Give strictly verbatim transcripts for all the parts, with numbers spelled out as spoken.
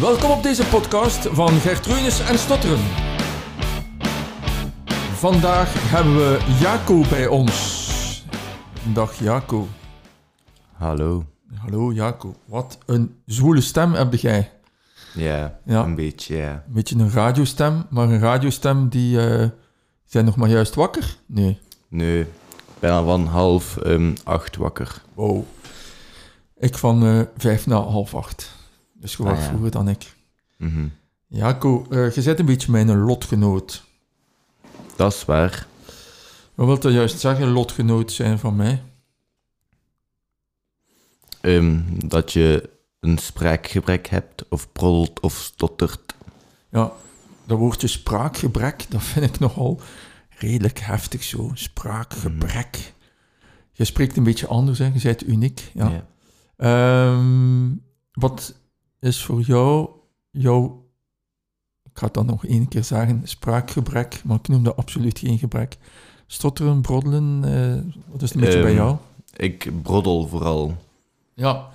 Welkom op deze podcast van Gert Ruinis en Stotteren. Vandaag hebben we Jaco bij ons. Dag Jaco. Hallo. Hallo Jaco. Wat een zwoele stem heb jij. Yeah, ja, een beetje. Yeah. Een beetje een radiostem, maar een radiostem die... Uh, zijn nog maar juist wakker? Nee. Nee, ik ben al van half um, acht wakker. Wow. Ik van uh, vijf na half acht. Dus gewoon ah, ja. vroeger dan ik. Mm-hmm. Jaco, uh, je bent een beetje mijn lotgenoot. Dat is waar. Wat wil dat juist zeggen, lotgenoot zijn van mij? Um, dat je een spraakgebrek hebt, of broddelt, of stottert. Ja, dat woordje spraakgebrek, dat vind ik nogal redelijk heftig zo. Spraakgebrek. Mm-hmm. Je spreekt een beetje anders, hè? Je bent uniek. Ja. Yeah. Um, wat... is voor jou, jouw, ik ga het dan nog één keer zeggen, spraakgebrek, maar ik noem dat absoluut geen gebrek. Stotteren, broddelen, uh, wat is het een beetje um, bij jou? Ik broddel vooral. Ja,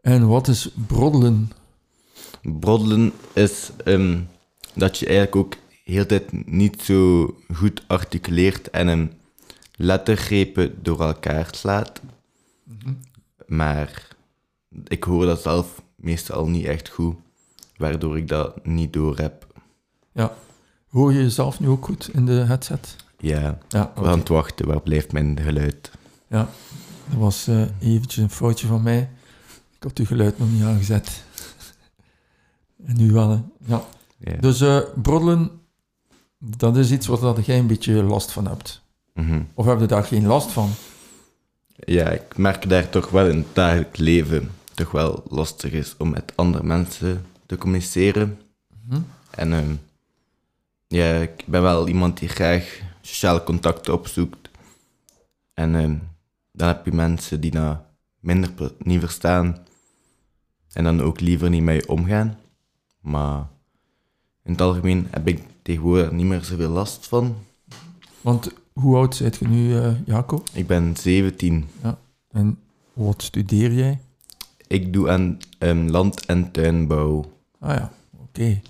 en wat is broddelen? Broddelen is um, dat je eigenlijk ook heel de tijd niet zo goed articuleert en um, lettergrepen door elkaar slaat. Mm-hmm. Maar ik hoor dat zelf... meestal niet echt goed, waardoor ik dat niet door heb. Ja. Hoor je jezelf nu ook goed in de headset? Ja, ja okay. We gaan het wachten. Waar blijft mijn geluid? Ja, dat was uh, eventjes een foutje van mij. Ik had uw geluid nog niet aangezet. En nu wel, hè? Ja. ja. Dus uh, broddelen, dat is iets waar jij een beetje last van hebt. Mm-hmm. Of heb je daar geen last van? Ja, ik merk daar toch wel in het dagelijks leven... toch wel lastig is om met andere mensen te communiceren. Mm-hmm. En uh, ja, ik ben wel iemand die graag sociale contacten opzoekt. En uh, dan heb je mensen die dat minder per- niet verstaan en dan ook liever niet mee omgaan. Maar in het algemeen heb ik tegenwoordig niet meer zoveel last van. Want hoe oud ben je nu, uh, Jaco? Ik ben zeventien. Ja. En wat studeer jij? Ik doe aan um, land- en tuinbouw. Ah ja, oké. Okay.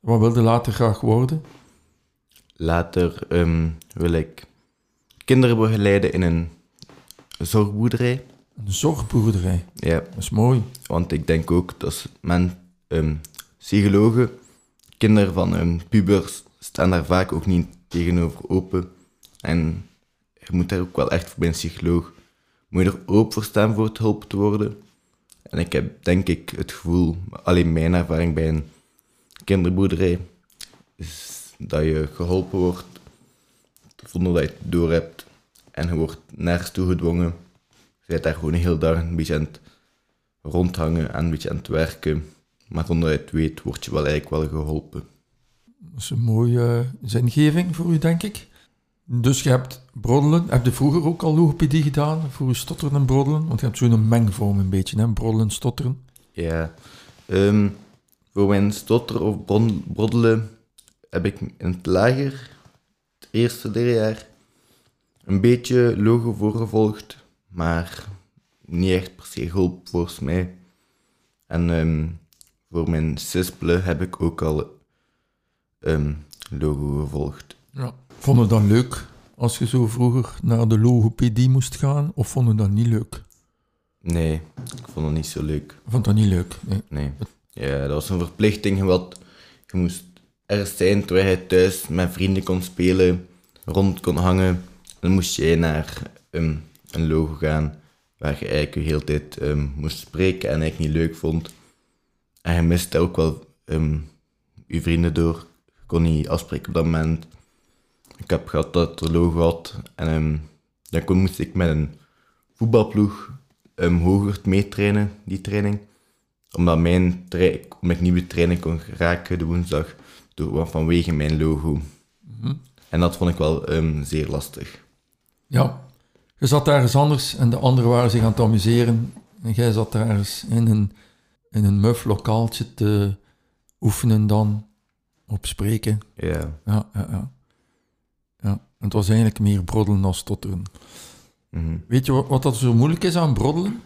Wat wil je later graag worden? Later um, wil ik kinderen begeleiden in een zorgboerderij. Een zorgboerderij? Ja. Dat is mooi. Want ik denk ook dat men, um, psychologen, kinderen van um, pubers, staan daar vaak ook niet tegenover open. En je moet daar ook wel echt voor bij een psycholoog. Moet je er open voor staan voor het hulp te worden. En ik heb, denk ik, het gevoel, alleen mijn ervaring bij een kinderboerderij, is dat je geholpen wordt zonder dat je het door hebt. En je wordt nergens toe gedwongen. Je bent daar gewoon de hele dag een beetje aan het rondhangen en een beetje aan het werken. Maar zonder dat je het weet, word je wel eigenlijk wel geholpen. Dat is een mooie zingeving voor u, denk ik. Dus je hebt broddelen. Heb je vroeger ook al logopedie gedaan voor je stotteren en broddelen? Want je hebt zo'n mengvorm een beetje, hè? Broddelen, stotteren. Ja. Um, voor mijn stotteren of broddelen heb ik in het lager, het eerste leerjaar, een beetje logo voorgevolgd, maar niet echt per se hulp volgens mij. En um, voor mijn sispelen heb ik ook al um, logo gevolgd. Ja. Vond je dat leuk als je zo vroeger naar de logopedie moest gaan? Of vond je dat niet leuk? Nee, ik vond het niet zo leuk. Ik vond dat niet leuk? Nee. nee. Ja, dat was een verplichting. Wat je moest ergens zijn terwijl je thuis met vrienden kon spelen, rond kon hangen. Dan moest jij naar um, een logo gaan waar je eigenlijk de hele tijd um, moest spreken en eigenlijk niet leuk vond. En je miste ook wel um, je vrienden door. Je kon niet afspreken op dat moment. Ik heb gehad dat er logo had en um, dan kon, moest ik met een voetbalploeg um, hoger meetrainen, die training. Omdat mijn tra- om ik nieuwe training kon raken de woensdag door, vanwege mijn logo. Mm-hmm. En dat vond ik wel um, zeer lastig. Ja, je zat daar eens anders en de anderen waren zich aan het amuseren. En jij zat daar eens in een, in een muf lokaaltje te oefenen dan op spreken. Yeah. Ja, ja, ja. Ja, het was eigenlijk meer broddelen dan stotteren. Mm-hmm. Weet je wat, wat dat zo moeilijk is aan broddelen?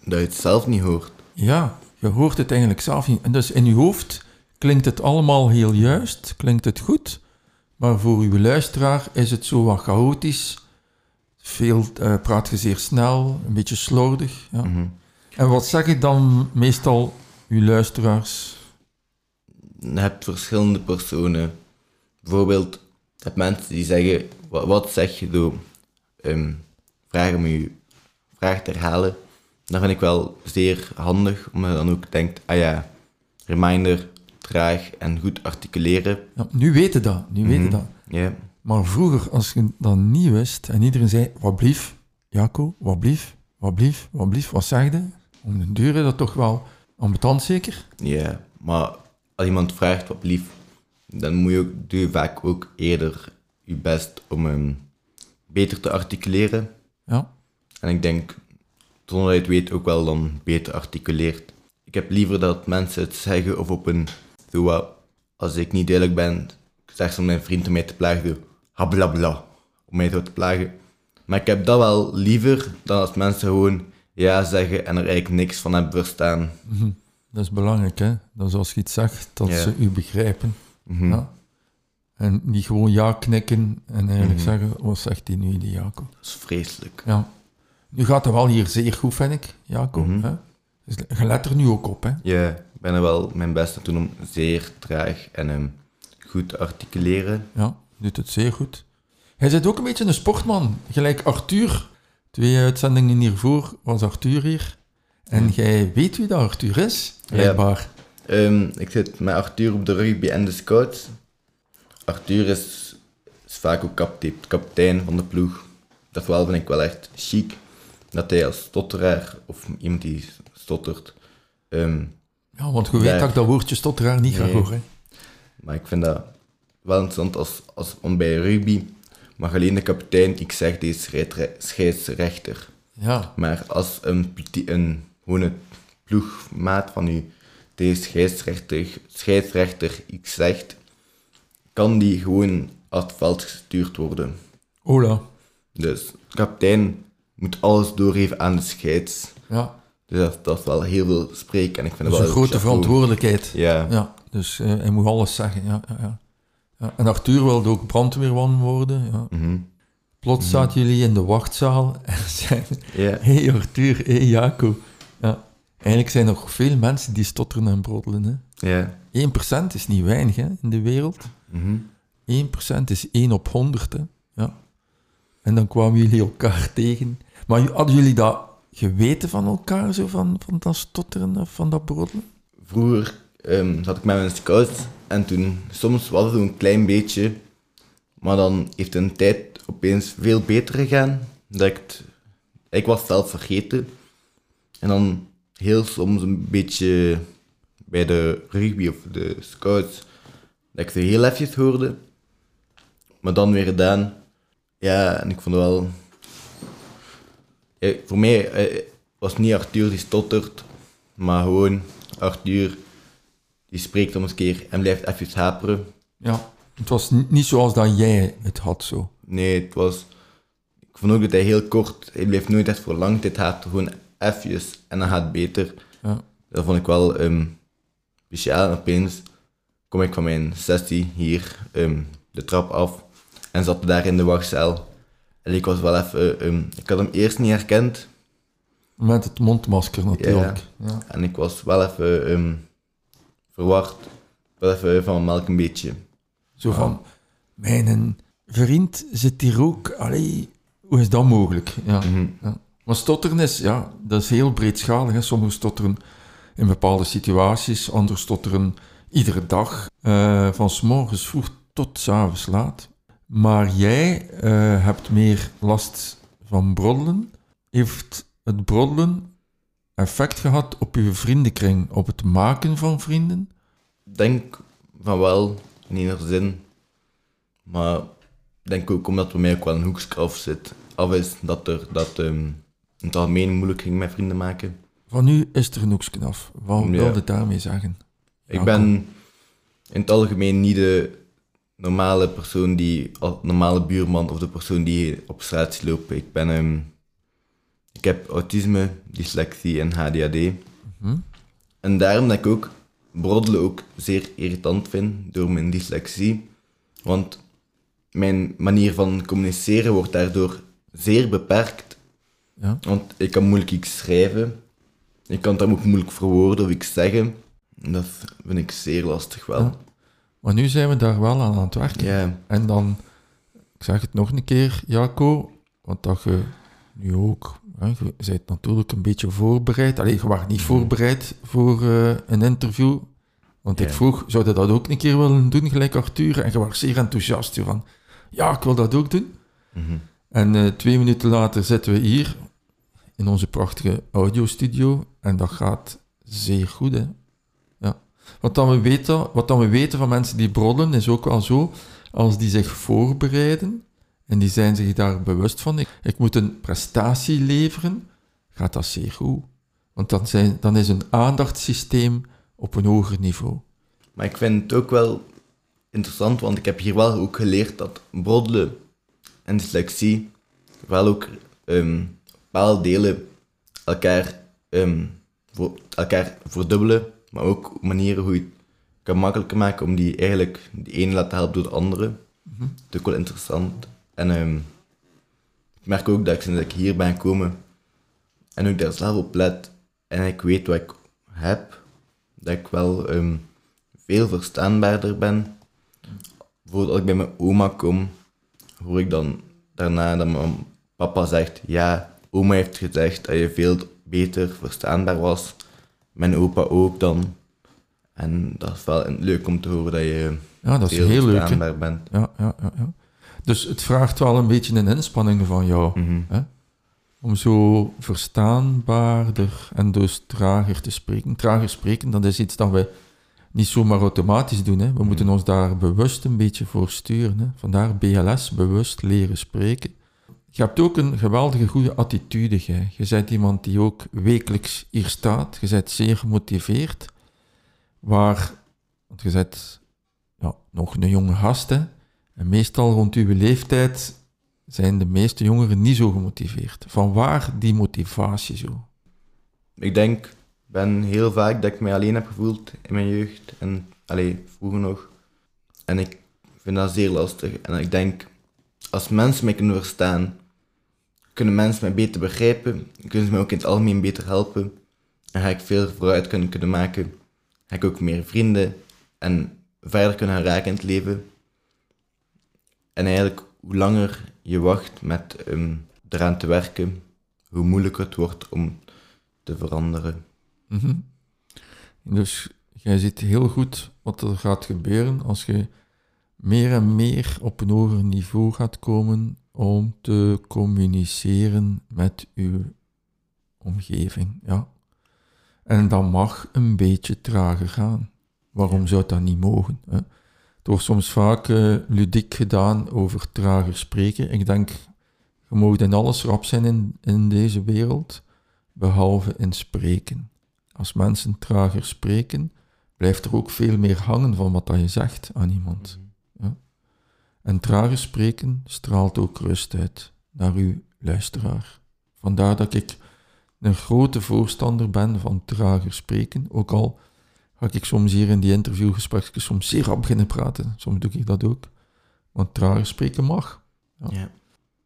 Dat je het zelf niet hoort. Ja, je je hoort het eigenlijk zelf niet. En dus in je hoofd klinkt het allemaal heel juist, klinkt het goed, maar voor uw luisteraar is het zo wat chaotisch. Veel uh, praat je zeer snel, een beetje slordig. Ja. Mm-hmm. En wat zeg ik dan meestal uw luisteraars? Je hebt verschillende personen. Bijvoorbeeld, je hebt mensen die zeggen, wat, wat zeg je door um, vragen om je vraag te herhalen. Dat vind ik wel zeer handig, omdat je dan ook denkt, ah ja, reminder, traag en goed articuleren. Ja, nu weten dat, nu mm-hmm. weten dat. Yeah. Maar vroeger, als je dat niet wist en iedereen zei, wat blief, Jaco, wat blief, wat blief, wat blief, wat zeg je? Om de duurde dat toch wel ambetant zeker? Ja, yeah, maar als iemand vraagt wat blief, dan moet je ook, doe je vaak ook eerder je best om um, beter te articuleren. Ja. En ik denk, zonder dat je het weet, ook wel dan beter articuleert. Ik heb liever dat mensen het zeggen of op een, zo, als ik niet duidelijk ben, zeg ze mijn vriend om mij te plagen, zo, hablabla, om mij zo te plagen. Maar ik heb dat wel liever dan als mensen gewoon ja zeggen en er eigenlijk niks van hebben verstaan. Mm-hmm. Dat is belangrijk, hè? Dat is als je iets zegt, dat yeah. ze u begrijpen. Mm-hmm. Ja? En niet gewoon ja knikken en eigenlijk mm-hmm. zeggen, wat zegt hij nu, die Jacob? Dat is vreselijk. Ja. Nu gaat het wel hier zeer goed, vind ik, Jacob. Mm-hmm. Hè? Dus je let er nu ook op, hè? Ja, yeah, ik ben er wel mijn best aan doen om zeer traag en um, goed te articuleren. Ja, doet het zeer goed. Hij zit ook een beetje een sportman, gelijk Arthur. Twee uitzendingen hiervoor was Arthur hier. En jij weet wie dat Arthur is, blijkbaar. Ja. Um, ik zit met Arthur op de rugby en de scouts. Arthur is, is vaak ook kapte- kapitein van de ploeg. Dat wel vind ik wel echt chic. Dat hij als stotteraar, of iemand die stottert... Um, ja, want je weet daar... dat ik dat woordje stotteraar niet nee. graag hoor. Hè? Maar ik vind dat wel interessant als, als bij rugby. Mag alleen de kapitein, ik zeg deze scheidsrechter. Ja. Maar als een, een gewone ploegmaat van u deze scheidsrechter, scheidsrechter iets zegt, kan die gewoon af het veld gestuurd worden. Ola. Dus de kapitein moet alles doorgeven aan de scheids. Ja. Dus dat, dat is wel heel veel spreken. En ik vind dat is een grote verantwoordelijkheid. Ja. ja. Dus uh, hij moet alles zeggen. Ja, ja, ja. Ja. En Arthur wilde ook brandweerman worden. Ja. Mm-hmm. Plots mm-hmm. zaten jullie in de wachtzaal en zeiden... Yeah. Hé hey Arthur, hé hey Jaco. Ja. Eigenlijk zijn er nog veel mensen die stotteren en broddelen. Hè. Yeah. één procent is niet weinig hè, in de wereld. Mm-hmm. één procent is één op honderd. Hè. Ja. En dan kwamen jullie elkaar tegen. Maar hadden jullie dat geweten van elkaar, zo van, van dat stotteren of van dat broddelen? Vroeger um, zat ik met mijn scouts en toen soms was het een klein beetje... Maar dan heeft een tijd... opeens veel beter gegaan. Dat ik, het, ik was zelf vergeten. En dan heel soms een beetje bij de rugby of de scouts, dat ik ze heel even hoorde. Maar dan weer gedaan. Ja, en ik vond het wel... Ja, voor mij was het niet Arthur die stottert, maar gewoon Arthur die spreekt om eens keer en blijft even haperen. Ja, het was niet zoals dat jij het had zo. Nee, het was... Ik vond ook dat hij heel kort... Hij bleef nooit echt voor lang tijd haat. Gewoon effjes. En dan gaat het beter. Ja. Dat vond ik wel um, speciaal. En opeens kom ik van mijn sessie hier um, de trap af. En zat daar in de wachtzaal. En ik was wel even... Um, ik had hem eerst niet herkend. Met het mondmasker natuurlijk. Ja. Ja. En ik was wel even um, verward. Wel even van melk een beetje. Zo van... Ah. Mijn... Vriend zit hier ook, allee, hoe is dat mogelijk? Ja. Mm-hmm. Ja. Maar stotteren is, ja, dat is heel breedschalig. Hè. Sommigen stotteren in bepaalde situaties, anderen stotteren iedere dag, uh, van 's morgens vroeg tot 's avonds laat. Maar jij uh, hebt meer last van broddelen. Heeft het broddelen effect gehad op je vriendenkring, op het maken van vrienden? Ik denk van wel, in ieder zin, maar... Ik denk ook omdat bij mij ook wel een hoekje af zit. Af is dat er dat um, in het algemeen moeilijk ging met vrienden maken. Van nu is er een hoekje af. Wat ja. wilde je daarmee zeggen? Ik ja, ben kom. in het algemeen niet de normale persoon die, normale buurman of de persoon die op straat loopt. Ik ben, um, ik heb autisme, dyslexie en H D H D. Mm-hmm. En daarom dat ik ook broddelen ook zeer irritant vind door mijn dyslexie. Want mijn manier van communiceren wordt daardoor zeer beperkt. Ja. Want ik kan moeilijk iets schrijven. Ik kan het dan ook moeilijk verwoorden of iets zeggen. Dat vind ik zeer lastig wel. Ja. Maar nu zijn we daar wel aan aan het werken. Yeah. En dan, ik zeg het nog een keer, Jaco, want dat je nu ook, hè, je bent natuurlijk een beetje voorbereid. Allee, je was niet voorbereid voor uh, een interview. Want yeah. Ik vroeg, zou je dat ook een keer willen doen, gelijk Arthur? En je was zeer enthousiast van, ja, ik wil dat ook doen. Mm-hmm. En uh, twee minuten later zitten we hier, in onze prachtige audiostudio. En dat gaat zeer goed, hè. Wat dan, we weten, wat dan we weten van mensen die broddelen, is ook wel zo, als die zich voorbereiden en die zijn zich daar bewust van, ik, ik moet een prestatie leveren, gaat dat zeer goed. Want dan, zijn, dan is een aandachtssysteem op een hoger niveau. Maar ik vind het ook wel interessant, want ik heb hier wel ook geleerd dat broddelen en dyslexie wel ook um, bepaalde delen elkaar, um, voor, elkaar verdubbelen. Maar ook manieren hoe je het kan makkelijker maken om die eigenlijk de ene laten helpen door de andere. Mm-hmm. Dat is ook wel interessant. En um, ik merk ook dat ik sinds ik hier ben gekomen en ook daar zelf op let en ik weet wat ik heb, dat ik wel um, veel verstaanbaarder ben. Bijvoorbeeld als ik bij mijn oma kom, hoor ik dan daarna dat mijn papa zegt, ja, oma heeft gezegd dat je veel beter verstaanbaar was. Mijn opa ook dan. En dat is wel leuk om te horen dat je ja, dat is heel, heel leuk, he? Bent. Ja, ja, ja, ja. Dus het vraagt wel een beetje een inspanning van jou. Mm-hmm. Hè? Om zo verstaanbaarder en dus trager te spreken. Trager spreken, dat is iets dat we niet zomaar automatisch doen. Hè? We mm-hmm. moeten ons daar bewust een beetje voor sturen. Hè? Vandaar B L S, bewust leren spreken. Je hebt ook een geweldige goede attitude. Gij. Je bent iemand die ook wekelijks hier staat. Je bent zeer gemotiveerd. Waar, want je bent ja, nog een jonge gast. Hè? En meestal rond uw leeftijd zijn de meeste jongeren niet zo gemotiveerd. Vanwaar die motivatie zo? Ik denk, ben heel vaak dat ik mij alleen heb gevoeld in mijn jeugd. En allez, vroeger nog. En ik vind dat zeer lastig. En ik denk, als mensen mij kunnen verstaan, kunnen mensen mij beter begrijpen, kunnen ze mij ook in het algemeen beter helpen en ga ik veel vooruit kunnen, kunnen maken, ga ik ook meer vrienden en verder kunnen gaan raken in het leven. En eigenlijk, hoe langer je wacht met um, eraan te werken, hoe moeilijker het wordt om te veranderen. Mm-hmm. Dus jij ziet heel goed wat er gaat gebeuren als je meer en meer op een hoger niveau gaat komen om te communiceren met uw omgeving. Ja. En dat mag een beetje trager gaan. Waarom ja. zou dat niet mogen? Hè? Het wordt soms vaak uh, ludiek gedaan over trager spreken. Ik denk, je mag in alles rap zijn in, in deze wereld, behalve in spreken. Als mensen trager spreken, blijft er ook veel meer hangen van wat dat je zegt aan iemand. En trager spreken straalt ook rust uit naar uw luisteraar. Vandaar dat ik een grote voorstander ben van trager spreken. Ook al ga ik soms hier in die interviewgesprekjes soms zeer rap beginnen praten. Soms doe ik dat ook. Want trager spreken mag. Ja. Ja.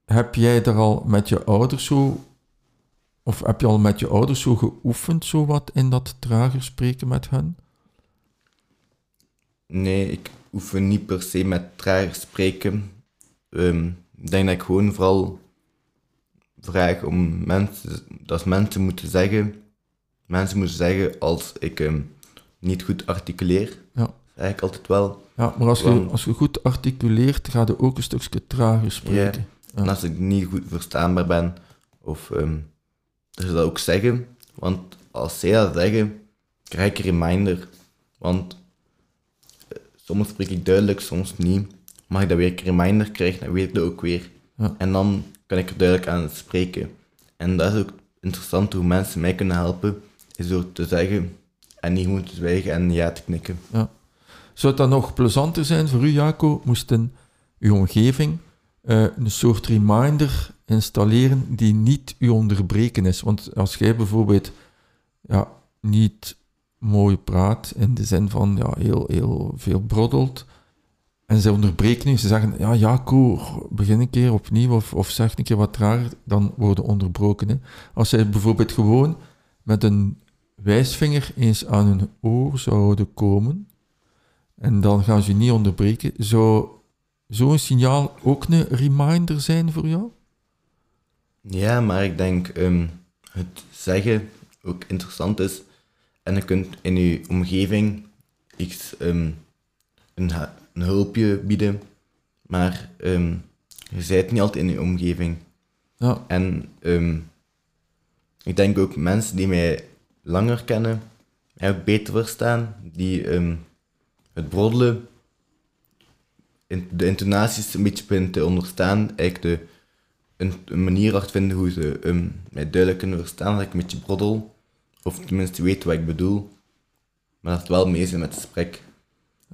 Heb jij daar al met je ouders zo... Of heb je al met je ouders zo geoefend, zo wat in dat trager spreken met hen? Nee, ik... oefen niet per se met trager spreken. Um, ik denk dat ik gewoon vooral vraag om mensen, dat mensen moeten zeggen, mensen moeten zeggen als ik um, niet goed articuleer. Ja. Eigenlijk altijd wel. Ja, maar als, gewoon, je, als je goed articuleert, ga je ook een stukje trager spreken. Yeah. Ja. En als ik niet goed verstaanbaar ben, of um, dat ze dat ook zeggen, want als zij dat zeggen, krijg ik een reminder, want soms spreek ik duidelijk, soms niet. Maar ik dat weer een reminder krijg, dan weet ik dat ook weer. Ja. En dan kan ik er duidelijk aan spreken. En dat is ook interessant hoe mensen mij kunnen helpen, is door te zeggen en niet gewoon te zwijgen en ja te knikken. Ja. Zou het dan nog plezanter zijn voor u, Jaco? Moest in uw omgeving uh, een soort reminder installeren die niet u onderbreken is? Want als jij bijvoorbeeld ja, niet mooi praat, in de zin van ja, heel, heel veel broddelt. En ze onderbreken nu, ze zeggen, ja, Jaco, begin een keer opnieuw of, of zeg een keer wat trager, dan worden onderbroken. Hè. Als zij bijvoorbeeld gewoon met een wijsvinger eens aan hun oor zouden komen, en dan gaan ze niet onderbreken, zou zo'n signaal ook een reminder zijn voor jou? Ja, maar ik denk um, het zeggen ook interessant is, en je kunt in je omgeving iets, um, een, ha- een hulpje bieden, maar um, je bent niet altijd in je omgeving. Ja. En um, ik denk ook mensen die mij langer kennen, mij ook beter verstaan, die um, het broddelen, in, de intonaties een beetje kunnen te onderstaan, eigenlijk de, een, een manier hard vinden hoe ze um, mij duidelijk kunnen verstaan, dat ik een beetje broddel. Of tenminste weet wat ik bedoel. Maar dat het wel mee zijn met het gesprek.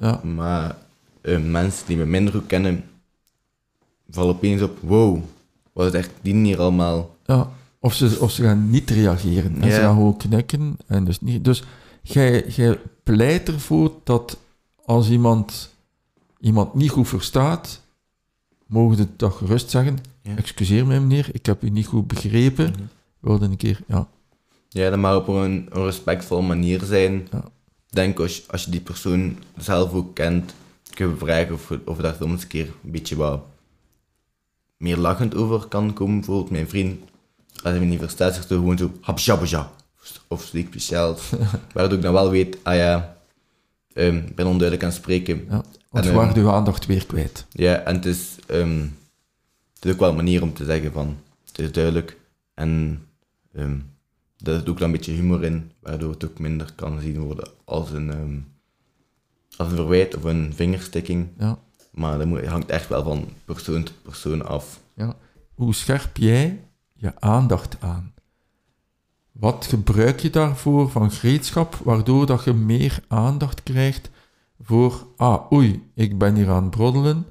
Ja. Maar uh, mensen die me minder goed kennen, vallen opeens op, wow, wat is echt die hier allemaal? Ja, of ze, of ze gaan niet reageren. En ja. Ze gaan gewoon knikken. En dus niet. Dus jij, jij pleit ervoor dat als iemand iemand niet goed verstaat, mogen ze toch gerust zeggen, ja. Excuseer mij meneer, ik heb u niet goed begrepen. Ja. Wilde een keer, ja. Ja, dan maar op een, een respectvolle manier zijn. Ja. Denk als je, als je die persoon zelf ook kent, kun je vragen of, of daar soms een keer een beetje wat meer lachend over kan komen. Bijvoorbeeld mijn vriend, als hij me niet verstaat, zegt hij gewoon zo habshabasha of zoiets speciaals. Waardoor ik dan wel weet, ah ja, ik um, ben onduidelijk aan het spreken. Ja, want je waart uw aandacht weer kwijt. Ja, en het is, um, het is ook wel een manier om te zeggen van, het is duidelijk en... Um, Daar zit ook dan een beetje humor in, waardoor het ook minder kan zien worden als een, um, als een verwijt of een vingerstikking. Ja. Maar dat hangt echt wel van persoon tot persoon af. Ja. Hoe scherp jij je aandacht aan? Wat gebruik je daarvoor van gereedschap, waardoor dat je meer aandacht krijgt voor... Ah, oei, ik ben hier aan het broddelen,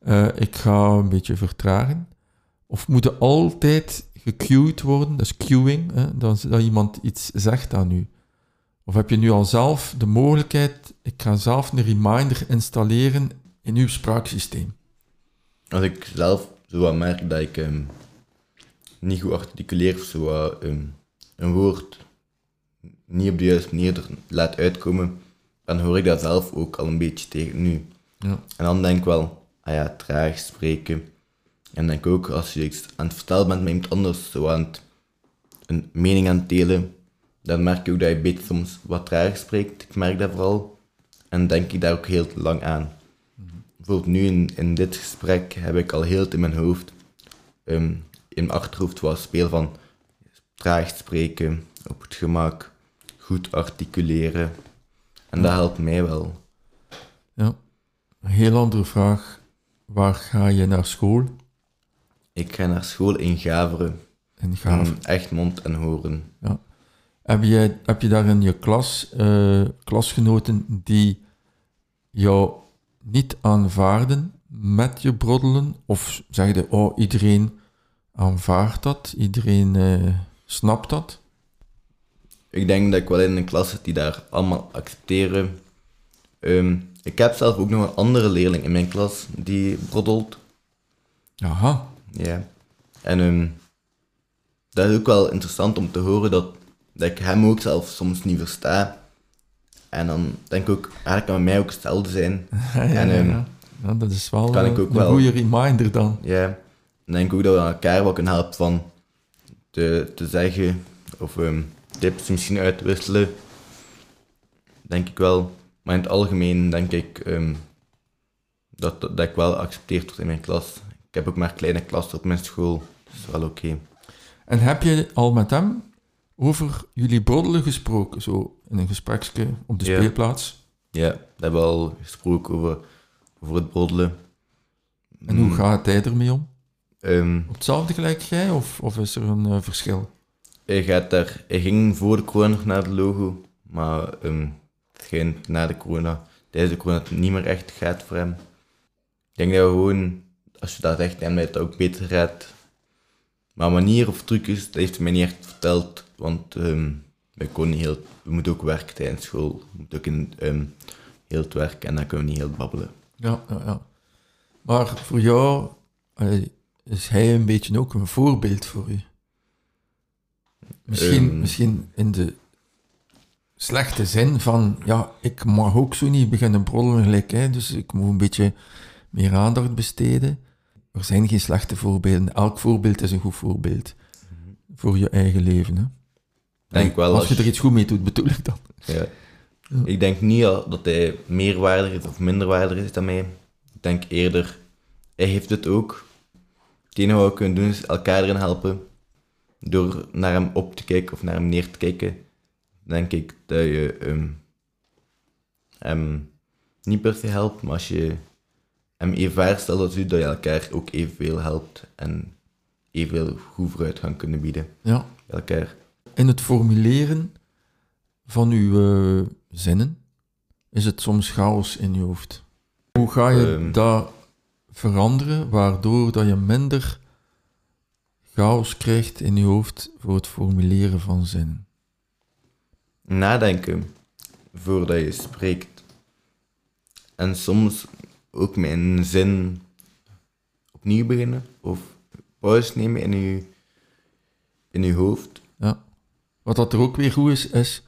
uh, ik ga een beetje vertragen. Of moet je altijd... gecued worden, dat is cueing, hè? Dat, dat iemand iets zegt aan u. Of heb je nu al zelf de mogelijkheid, ik ga zelf een reminder installeren in uw spraaksysteem? Als ik zelf zo wat merk dat ik um, niet goed articuleer of zo wat, um, een woord niet op de juiste manier laat uitkomen, dan hoor ik dat zelf ook al een beetje tegen nu. Ja. En dan denk ik wel, ah ja, traag spreken. En denk ook, als je iets aan het vertellen bent met iemand anders, zo aan het, een mening aan het delen, dan merk je ook dat je beter soms wat trager spreekt. Ik merk dat vooral. En denk ik daar ook heel lang aan. Mm-hmm. Bijvoorbeeld nu in, in dit gesprek heb ik al heel het in mijn hoofd, um, in mijn achterhoofd was speel van traag spreken, op het gemak, goed articuleren. En ja. Dat helpt mij wel. Ja, een heel andere vraag. Waar ga je naar school? Ik ga naar school in Gavere. In Gavere. Echt mond en horen. Ja. Heb je, heb je daar in je klas uh, klasgenoten die jou niet aanvaarden met je broddelen? Of zeg je, oh, iedereen aanvaardt dat, iedereen uh, snapt dat? Ik denk dat ik wel in een klas zit die daar allemaal accepteren. Um, ik heb zelf ook nog een andere leerling in mijn klas die broddelt. Aha. Ja, en um, dat is ook wel interessant om te horen dat, dat ik hem ook zelf soms niet versta. En dan denk ik ook, eigenlijk kan mij ook hetzelfde zijn. Ja, ja, en, um, ja. Ja, dat is wel kan ik ook een goede reminder dan. Ja, en denk ik ook dat we elkaar wel kunnen helpen van te, te zeggen of um, tips misschien uitwisselen. Denk ik wel. Maar in het algemeen denk ik um, dat, dat ik wel accepteerd word in mijn klas. Ik heb ook maar kleine klassen op mijn school, dat is wel oké. Okay. En heb je al met hem over jullie broddelen gesproken, zo in een gespreksje op de ja. speelplaats? Ja, we hebben al gesproken over, over het broddelen. En hoe gaat hij ermee om? Um, op hetzelfde gelijk jij, of, of is er een uh, verschil? Hij, gaat er, hij ging voor de corona nog naar het logo, maar um, het schijnt na de corona, tijdens de corona, dat het niet meer echt gaat voor hem. Ik denk dat we gewoon... Als je dat zegt, dan dat het ook beter gaat. Maar manier of trucjes, dat heeft hij mij niet echt verteld. Want um, we kunnen niet heel, we moeten ook werken tijdens school. We moeten ook in, um, heel het werk en dan kunnen we niet heel babbelen. Ja, ja, ja. Maar voor jou is hij een beetje ook een voorbeeld voor u. Misschien, um, misschien in de slechte zin van, ja, ik mag ook zo niet beginnen broddelen gelijk, hè, dus ik moet een beetje meer aandacht besteden. Er zijn geen slechte voorbeelden. Elk voorbeeld is een goed voorbeeld voor je eigen leven. Hè. Denk wel, als, als je er iets goed mee doet, bedoel ik dat. Ja. Ja. Ik denk niet dat hij meerwaardig is of minderwaardig is dan mij. Ik denk eerder, hij heeft het ook. Het enige wat we kunnen doen is elkaar erin helpen. Door naar hem op te kijken of naar hem neer te kijken, denk ik dat je um, hem niet per se helpt, maar als je hem even ver stelt als u, dat je elkaar ook evenveel helpt en evenveel goed vooruitgang kunnen bieden. Ja. Elkaar. In het formuleren van uw uh, zinnen is het soms chaos in je hoofd. Hoe ga je um, dat veranderen, waardoor dat je minder chaos krijgt in je hoofd voor het formuleren van zinnen? Nadenken voordat je spreekt. En soms ook met een zin opnieuw beginnen of pauze nemen in je, in je hoofd. Ja. Wat dat er ook weer goed is, is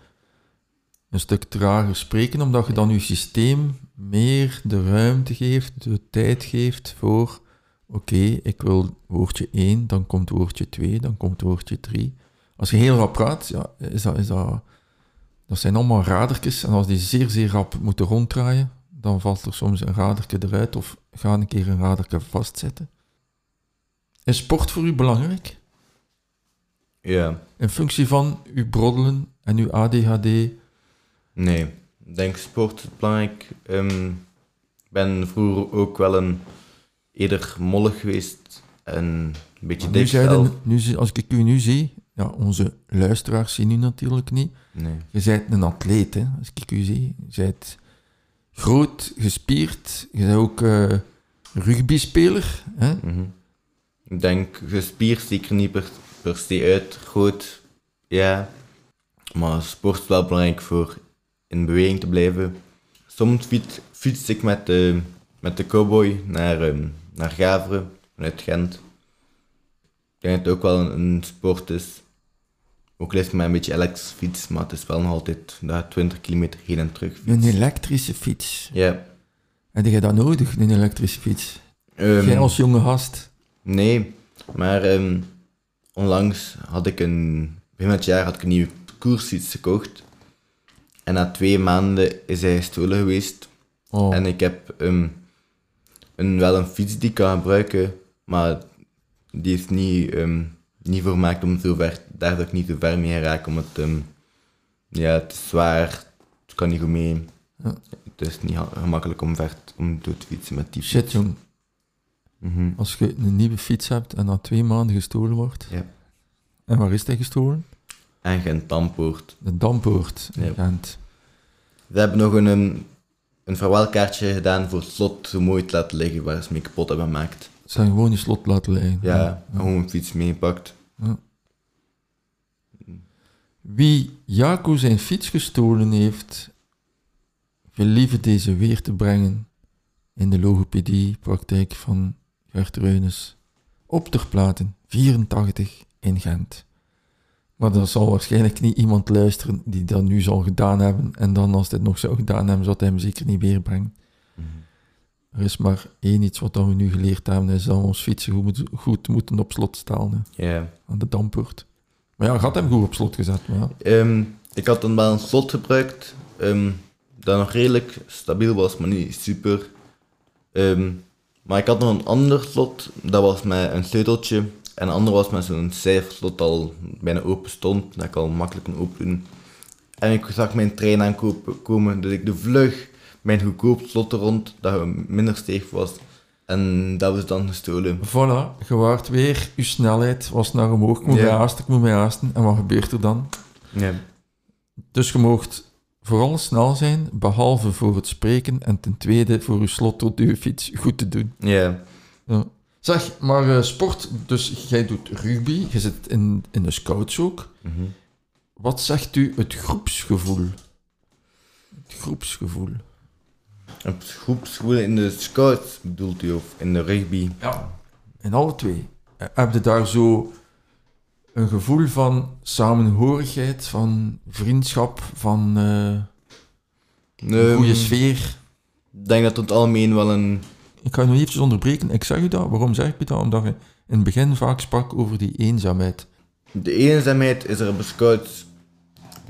een stuk trager spreken, omdat je dan je systeem meer de ruimte geeft, de tijd geeft voor oké, okay, ik wil woordje één, dan komt woordje twee, dan komt woordje drie. Als je heel rap praat, ja, is dat, is dat, dat zijn allemaal radertjes. En als die zeer, zeer rap moeten ronddraaien, dan valt er soms een radertje eruit of ga een keer een radertje vastzetten. Is sport voor u belangrijk? Ja. In functie van uw broddelen en uw A D H D? Nee, ik denk sport is belangrijk. Um, ik ben vroeger ook wel een eerder mollig geweest en een beetje dikstijl. Als ik u nu zie, ja, onze luisteraars zien u natuurlijk niet. Nee. Je bent een atleet, hè, als ik u zie. Je bent groot, gespierd. Je bent ook uh, rugbyspeler. Hè? Mm-hmm. Ik denk, gespierd zeker niet per, per se uit. Groot, ja. Maar sport is wel belangrijk voor in beweging te blijven. Soms fiets, fiets ik met de, met de cowboy naar... Um, naar Gavere, vanuit Gent. Ik denk dat het ook wel een, een sport is. Ook ligt mij een beetje elektrische fiets, maar het is wel nog altijd daar twintig kilometer heen en terug fiets. Een elektrische fiets? Ja. Yeah. Heb jij dat nodig, een elektrische fiets? Um, Jij als jonge gast? Nee, maar um, onlangs had ik een... Begin het jaar had ik een nieuwe koersfiets gekocht. En na twee maanden is hij gestolen geweest. Oh. En ik heb... Um, Een, wel een fiets die ik kan gebruiken, maar die is niet, um, niet vermaakt om zo ver, daar ook niet zo ver mee te raken, omdat het, um, ja, het is zwaar, het kan niet goed mee. Ja. Het is niet gemakkelijk om ver om door te fietsen met die fiets. Shit, jong. Mm-hmm. Als je een nieuwe fiets hebt en na twee maanden gestolen wordt, ja. En waar is die gestolen? En Gent Dampoort. De Dampoort, ja. Gent. Ze hebben nog een... een een verwelkaartje gedaan voor het slot zo mooi te laten liggen waar ze mee kapot hebben gemaakt. Ze zijn gewoon die slot laten liggen. Ja, ja. Gewoon een fiets meegepakt. Ja. Wie Jaco zijn fiets gestolen heeft, gelieve deze weer te brengen in de logopediepraktijk van Gert Ruinis op Ter Platen vierentachtig in Gent. Maar dan zal waarschijnlijk niet iemand luisteren die dat nu zal gedaan hebben. En dan als dit nog zou gedaan hebben, zou hij hem zeker niet weer brengen. Mm-hmm. Er is maar één iets wat we nu geleerd hebben, is dat we ons fietsen goed, goed moeten op slot stellen. Ja. Yeah. Aan de Dampoort. Maar ja, ik had hem goed op slot gezet. Maar ja. um, ik had dan wel een slot gebruikt, um, dat nog redelijk stabiel was, maar niet super. Um, maar ik had nog een ander slot, dat was met een sleuteltje. En de andere was met zo'n cijferslot al bijna open stond, dat ik al makkelijk kon open doen. En ik zag mijn trein aankomen, dus ik de vlug mijn goedkoop slot er rond, dat minder steeg was. En dat was dan gestolen. Voilà, je waart weer, je snelheid was naar omhoog, ik moet ja. mij haasten, ik moet mij haasten. En wat gebeurt er dan? Ja. Dus je mocht vooral snel zijn, behalve voor het spreken en ten tweede voor je slot tot je fiets goed te doen. Ja. Ja. Zeg, maar uh, sport, dus jij doet rugby, je zit in, in de scouts ook. Mm-hmm. Wat zegt u het groepsgevoel? Het groepsgevoel. Het groepsgevoel in de scouts bedoelt u, of in de rugby? Ja, in alle twee. Heb je daar zo een gevoel van samenhorigheid, van vriendschap, van uh, een um, goede sfeer? Ik denk dat het algemeen wel een... Ik ga je nog eventjes onderbreken. Ik zeg u dat. Waarom zeg ik u dat? Omdat je in het begin vaak sprak over die eenzaamheid. De eenzaamheid is er beschouwd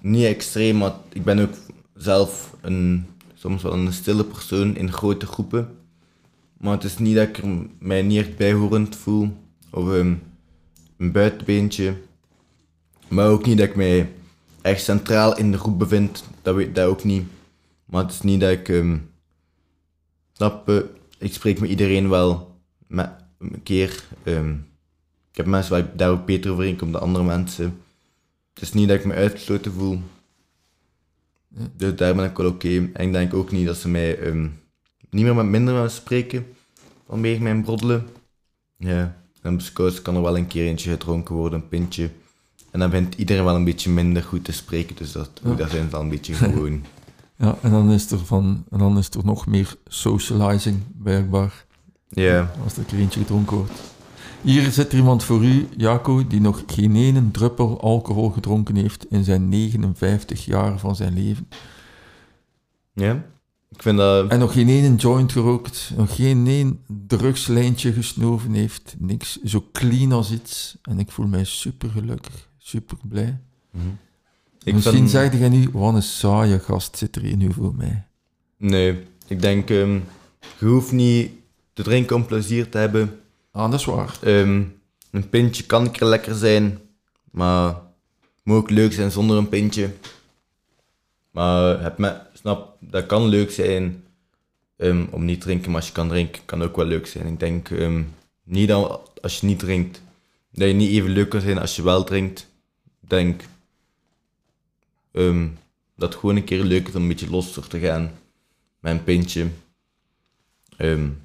niet extreem, maar ik ben ook zelf een, soms wel een stille persoon in grote groepen. Maar het is niet dat ik er mij niet echt bijhorend voel, of um, een buitenbeentje. Maar ook niet dat ik mij echt centraal in de groep bevind, dat weet dat ook niet. Maar het is niet dat ik... Um, snap, uh, ik spreek met iedereen wel met een keer... Um, Ik heb mensen waar ik daar ook beter overheen kom dan andere mensen. Het is niet dat ik me uitgesloten voel. Ja. Dus daar ben ik wel oké. Okay. En ik denk ook niet dat ze mij um, niet meer met minder met me spreken vanwege mijn broddelen. Ja, en op scouts kan er wel een keer eentje gedronken worden, een pintje. En dan vindt iedereen wel een beetje minder goed te spreken. Dus dat, ja. dat zijn wel een beetje gewoon. Ja, en dan is er, van, en dan is er nog meer socializing werkbaar. Ja. Als er een keer eentje gedronken wordt. Hier zit er iemand voor u, Jaco, die nog geen ene druppel alcohol gedronken heeft in zijn negenenvijftig jaar van zijn leven. Ja, ik vind dat... En nog geen ene joint gerookt, nog geen ene drugslijntje gesnoven heeft, niks, zo clean als iets. En ik voel mij super gelukkig, super blij. Mm-hmm. Ik Misschien vind... zeg je nu, wat een saaie gast zit er hier nu voor mij. Nee, ik denk, um, je hoeft niet te drinken om plezier te hebben. Ah, dat is waar. Um, een pintje kan een keer lekker zijn, maar het moet ook leuk zijn zonder een pintje. Maar heb me, snap, dat kan leuk zijn um, om niet te drinken, maar als je kan drinken, kan ook wel leuk zijn. Ik denk um, niet dat als je niet drinkt, dat je niet even leuk kan zijn als je wel drinkt. Ik denk um, dat het gewoon een keer leuk is om een beetje losser te gaan met een pintje. Um,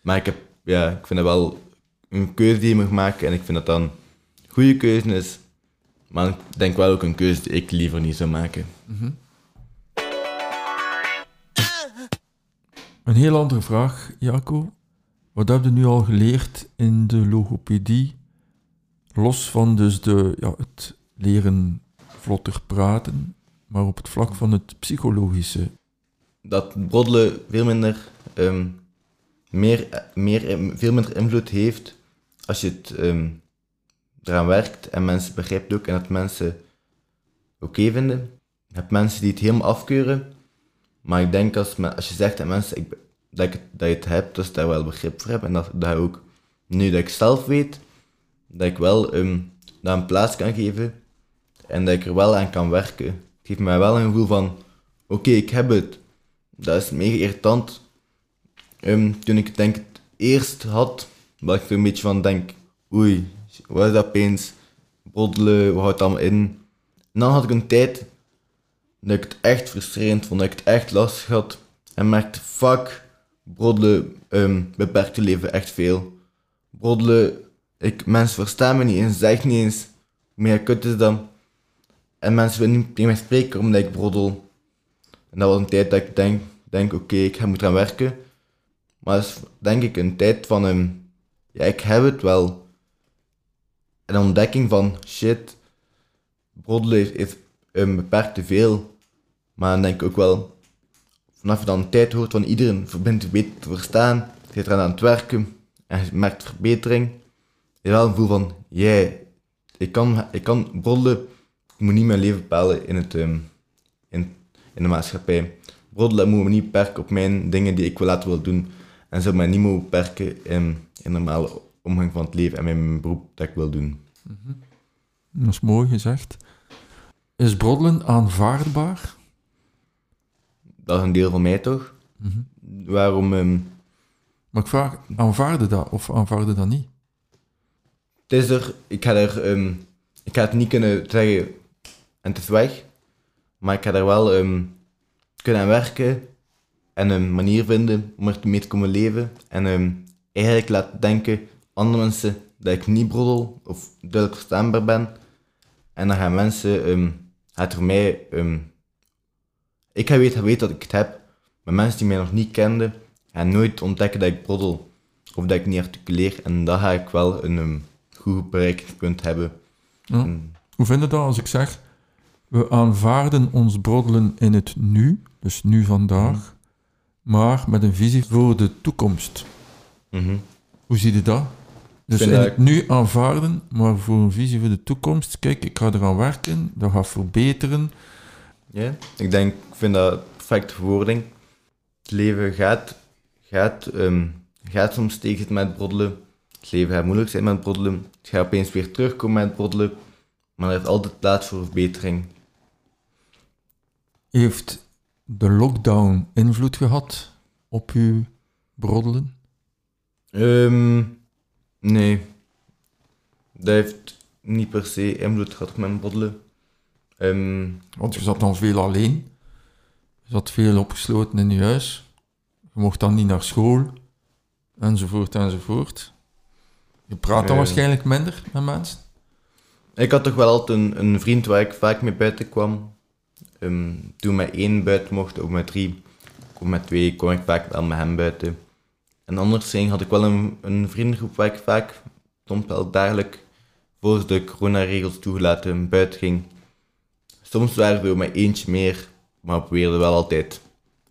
maar ik heb... Ja, ik vind dat wel een keuze die je mag maken en ik vind dat dan een goede keuze is. Maar ik denk wel ook een keuze die ik liever niet zou maken. Mm-hmm. Een heel andere vraag, Jaco. Wat heb je nu al geleerd in de logopedie? Los van dus de, ja, het leren vlotter praten, maar op het vlak van het psychologische. Dat broddelen veel minder... Um, Meer, meer, veel minder invloed heeft als je het, um, eraan werkt en mensen begrijpen ook en dat mensen oké okay vinden. Je hebt mensen die het helemaal afkeuren, maar ik denk als, als je zegt aan mensen ik, dat, ik, dat je het hebt, dat ze daar wel begrip voor hebben en dat, dat ook, nu dat ik zelf weet, dat ik wel um, daar een plaats kan geven en dat ik er wel aan kan werken. Het geeft mij wel een gevoel van, oké, okay, ik heb het. Dat is mega irritant. Um, toen ik denk het eerst had, was ik er een beetje van denk, oei, wat is dat opeens? Broddelen, wat houdt dat allemaal in? En dan had ik een tijd dat ik het echt frustrerend vond, dat ik het echt lastig had. En merkte, fuck, broddelen um, beperkt je leven echt veel. Broddelen, ik, mensen verstaan me niet eens, zeg niet eens, meer kut is dan. En mensen willen niet tegen mij spreken omdat ik broddel. En dat was een tijd dat ik denk, denk oké, okay, ik moet eraan werken. Maar dat is denk ik een tijd van, um, ja, ik heb het wel. Een ontdekking van, shit, broddelen is um, beperkt te veel. Maar dan denk ik ook wel, vanaf je dan een tijd hoort van iedereen, je bent beter te verstaan, je zit eraan aan het werken en je merkt verbetering. Je hebt wel een gevoel van, jij, yeah, ik, kan, ik kan broddelen, ik moet niet mijn leven bepalen in, het, um, in, in de maatschappij. Broddelen moet me niet beperken op mijn dingen die ik wil laten wil doen. En zou mij niet mogen beperken in de normale omgang van het leven en mijn beroep dat ik wil doen. Mm-hmm. Dat is mooi gezegd. Is broddelen aanvaardbaar? Dat is een deel van mij toch? Mm-hmm. Waarom... Um... Maar ik vraag, aanvaarde dat of aanvaarde dat niet? Het is er... Ik ga, er, um, ik ga het niet kunnen zeggen en het is weg. Maar ik ga er wel... Um, kunnen werken en een manier vinden om ermee te komen leven. En um, eigenlijk laten denken andere mensen dat ik niet broddel of duidelijk verstaanbaar ben. En dan gaan mensen um, het voor mij... Um, ik weet, weet dat ik het heb, maar mensen die mij nog niet kenden gaan nooit ontdekken dat ik broddel of dat ik niet articuleer. En daar ga ik wel een um, goed bereikpunt hebben. Ja. En, hoe vind je dat als ik zeg... We aanvaarden ons broddelen in het nu, dus nu vandaag, mm-hmm. maar met een visie voor de toekomst. Mm-hmm. Hoe zie je dat? Dus in het ik... nu aanvaarden, maar voor een visie voor de toekomst. Kijk, ik ga eraan werken, dat gaat verbeteren. Ja, ik denk, ik vind dat een perfecte verwoording. Het leven gaat, gaat, um, gaat soms tegen het met broddelen. Het leven gaat moeilijk zijn met broddelen. Het gaat opeens weer terugkomen met broddelen. Maar er heeft altijd plaats voor verbetering. Heeft de lockdown invloed gehad op uw broddelen? Um, nee. Dat heeft niet per se invloed gehad op mijn broddelen. Um, Want je zat dan veel alleen. Je zat veel opgesloten in je huis. Je mocht dan niet naar school. Enzovoort, enzovoort. Je praat dan uh, waarschijnlijk minder met mensen. Ik had toch wel altijd een, een vriend waar ik vaak mee buiten kwam. Um, toen met één buiten mocht, of met drie, of met twee, kwam ik vaak wel met hem buiten. En anders had ik wel een, een vriendengroep waar ik vaak, soms wel dagelijks, volgens de coronaregels toegelaten buiten ging. Soms waren we ook met eentje meer, maar we probeerden wel altijd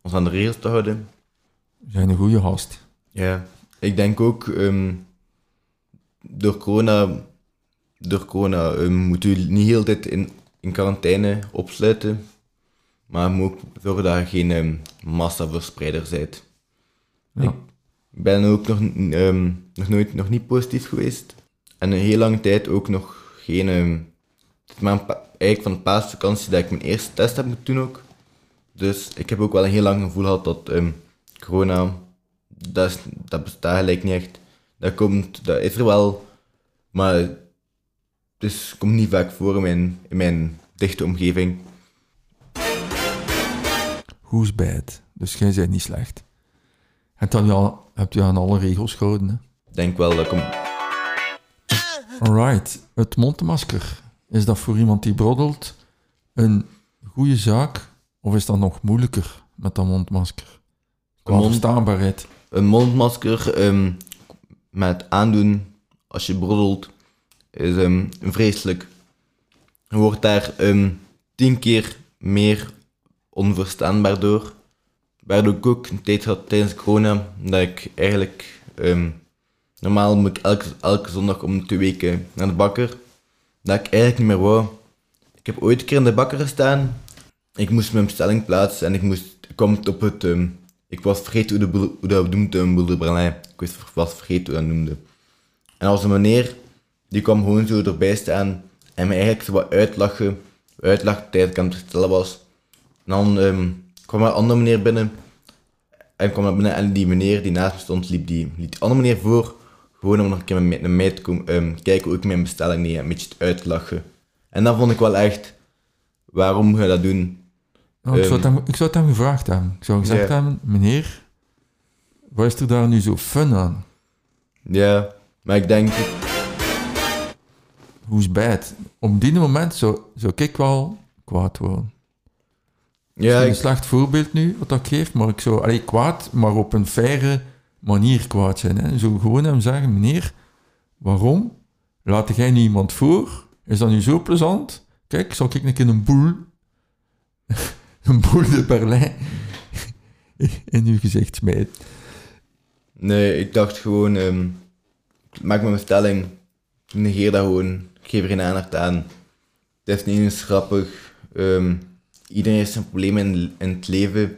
ons aan de regels te houden. We zijn een goede gast. Ja, ik denk ook, um, door corona... Door corona um, moet u niet heel de tijd in, in quarantaine opsluiten, maar moet ook zorgen dat je geen um, massaverspreider bent. Ja. Ik ben ook nog, um, nog nooit nog niet positief geweest en een heel lange tijd ook nog geen... Um, maar een pa- eigenlijk van de paasvakantie dat ik mijn eerste test heb moeten doen ook. Dus ik heb ook wel een heel lang gevoel gehad dat um, corona, dat, is, dat bestaat gelijk niet echt. Dat komt, dat is er wel, maar... Dus het komt niet vaak voor in mijn, in mijn dichte omgeving. Who's bad? Dus jij bent niet slecht. En dan al, heb je aan alle regels gehouden, hè? Ik denk wel, dat komt... Alright, het mondmasker. Is dat voor iemand die broddelt een goede zaak? Of is dat nog moeilijker met dat mondmasker? Qua mond... verstaanbaarheid. Een mondmasker um, met aandoen als je broddelt... is um, vreselijk. Je wordt daar um, tien keer meer onverstaanbaar door. Waardoor ik ook een tijd had tijdens corona, dat ik eigenlijk... Um, normaal moet ik elke, elke zondag om twee weken naar de bakker. Dat ik eigenlijk niet meer wou. Ik heb ooit een keer in de bakker gestaan. Ik moest mijn bestelling plaatsen en ik moest... Ik kwam op het... Um, ik was vergeten hoe, de, hoe dat noemde, een boel de Berlijn. Ik was vergeten hoe dat noemde. En als een meneer... Die kwam gewoon zo erbij staan en me eigenlijk zo wat uitlachen. Uitlachen tijdens ik aan het vertellen was. En dan um, kwam er een andere meneer binnen. En kwam er binnen en die meneer die naast me stond, liep die, liep die andere meneer voor. Gewoon om nog een keer met mij te komen um, kijken hoe ik mijn bestelling deed en een beetje te uitlachen. En dat vond ik wel echt, waarom moet je dat doen? Nou, ik, um, zou hem, ik zou het hem gevraagd hebben. Ik zou gezegd ja. hebben, meneer, wat is er daar nu zo fun aan? Ja, maar ik denk... Who's bad? Op die moment zou, zou ik wel kwaad worden. Ja, dat is een ik... slecht voorbeeld nu, wat ik geef, maar ik zou... Allee, kwaad, maar op een faire manier kwaad zijn. Hè. Zo gewoon hem zeggen, meneer, waarom? Laat jij nu iemand voor? Is dat nu zo plezant? Kijk, zal ik een keer een boel... een boel de Berlijn in uw gezicht smijten? Nee, ik dacht gewoon... Um, ik maak mijn stelling... Negeer dat gewoon, geef er geen aandacht aan. Het is niet eens grappig. Um, iedereen heeft zijn probleem in, in het leven.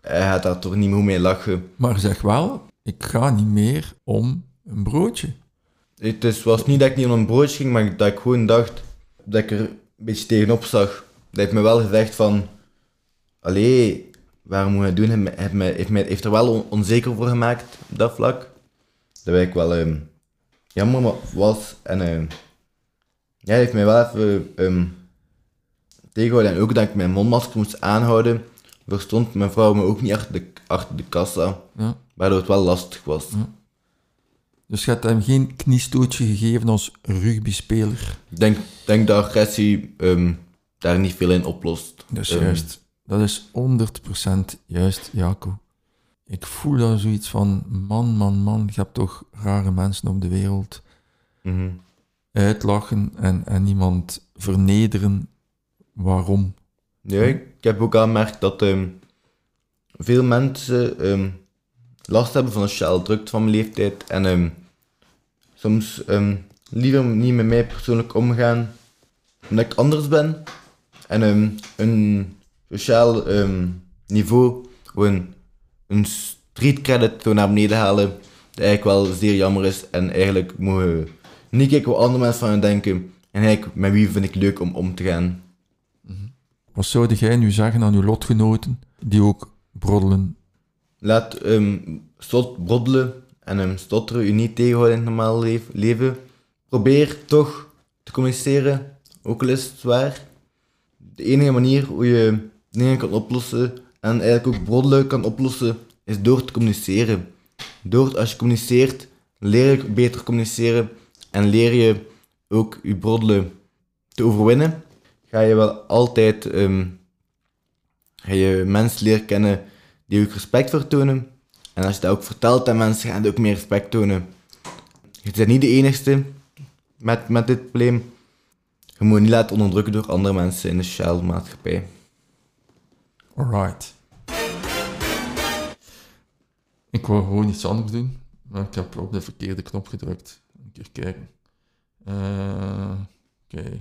Hij gaat daar toch niet meer mee lachen. Maar zeg wel, ik ga niet meer om een broodje. Het is, was niet dat ik niet om een broodje ging, maar dat ik gewoon dacht dat ik er een beetje tegenop zag. Dat heeft me wel gezegd van... Allee, waarom moet je het doen? Heeft, heeft, heeft, heeft, heeft er wel onzeker voor gemaakt op dat vlak. Dat ben ik wel... Um, jammer was en uh, ja, heeft mij wel even um, tegenhouden en ook dat ik mijn mondmasker moest aanhouden, verstond mijn vrouw me ook niet achter de, achter de kassa, ja. Waardoor het wel lastig was. Ja. Dus je hebt hem geen kniestootje gegeven als rugbyspeler? Ik denk, denk dat agressie um, daar niet veel in oplost. Dus um, juist. Dat is honderd procent juist, Jaco. Ik voel daar zoiets van, man, man, man, je hebt toch rare mensen op de wereld. Mm-hmm. Uitlachen en, en iemand vernederen. Waarom? Ja, ik heb ook aangemerkt dat um, veel mensen um, last hebben van sociale drukte van mijn leeftijd. En um, soms um, liever niet met mij persoonlijk omgaan, omdat ik anders ben. En um, een sociaal um, niveau, gewoon een streetcredit zo naar beneden halen, dat eigenlijk wel zeer jammer is. En eigenlijk moet je niet kijken wat andere mensen van je denken. En eigenlijk, met wie vind ik leuk om om te gaan. Wat zou jij nu zeggen aan uw lotgenoten die ook broddelen? Laat um, stot broddelen en um, stotteren je niet tegenhouden in het normale le- leven. Probeer toch te communiceren, ook al is het zwaar. De enige manier hoe je dingen kan oplossen en eigenlijk ook broddelen kan oplossen, is door te communiceren. Door, als je communiceert, leer je beter communiceren en leer je ook je broddelen te overwinnen. Ga je wel altijd um, ga je mensen leren kennen die ook respect vertonen. En als je dat ook vertelt aan mensen, gaan ze ook meer respect tonen. Je bent niet de enigste met, met dit probleem. Je moet je niet laten onderdrukken door andere mensen in de sociale maatschappij. Alright. Ik wil gewoon iets anders doen, maar ik heb op de verkeerde knop gedrukt. Een keer kijken. Uh, Oké. Okay.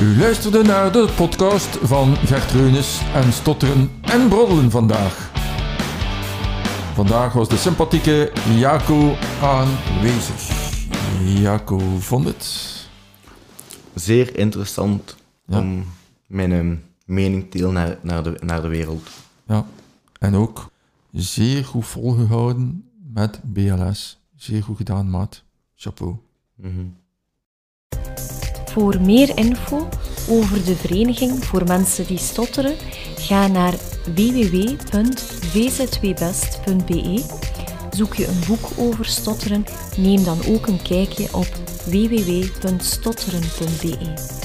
U luisterde naar de podcast van Gert Ruinis en Stotteren en Broddelen vandaag. Vandaag was de sympathieke Jaco aanwezig. Jaco vond het zeer interessant ja. om mijn um, mening te delen naar, naar, de, naar de wereld. Ja, en ook zeer goed volgehouden met B L S. Zeer goed gedaan, maat. Chapeau. Mm-hmm. Voor meer info over de Vereniging voor Mensen die Stotteren, ga naar w w w punt v z w best punt b e. Zoek je een boek over stotteren, neem dan ook een kijkje op w w w punt stotteren punt b e.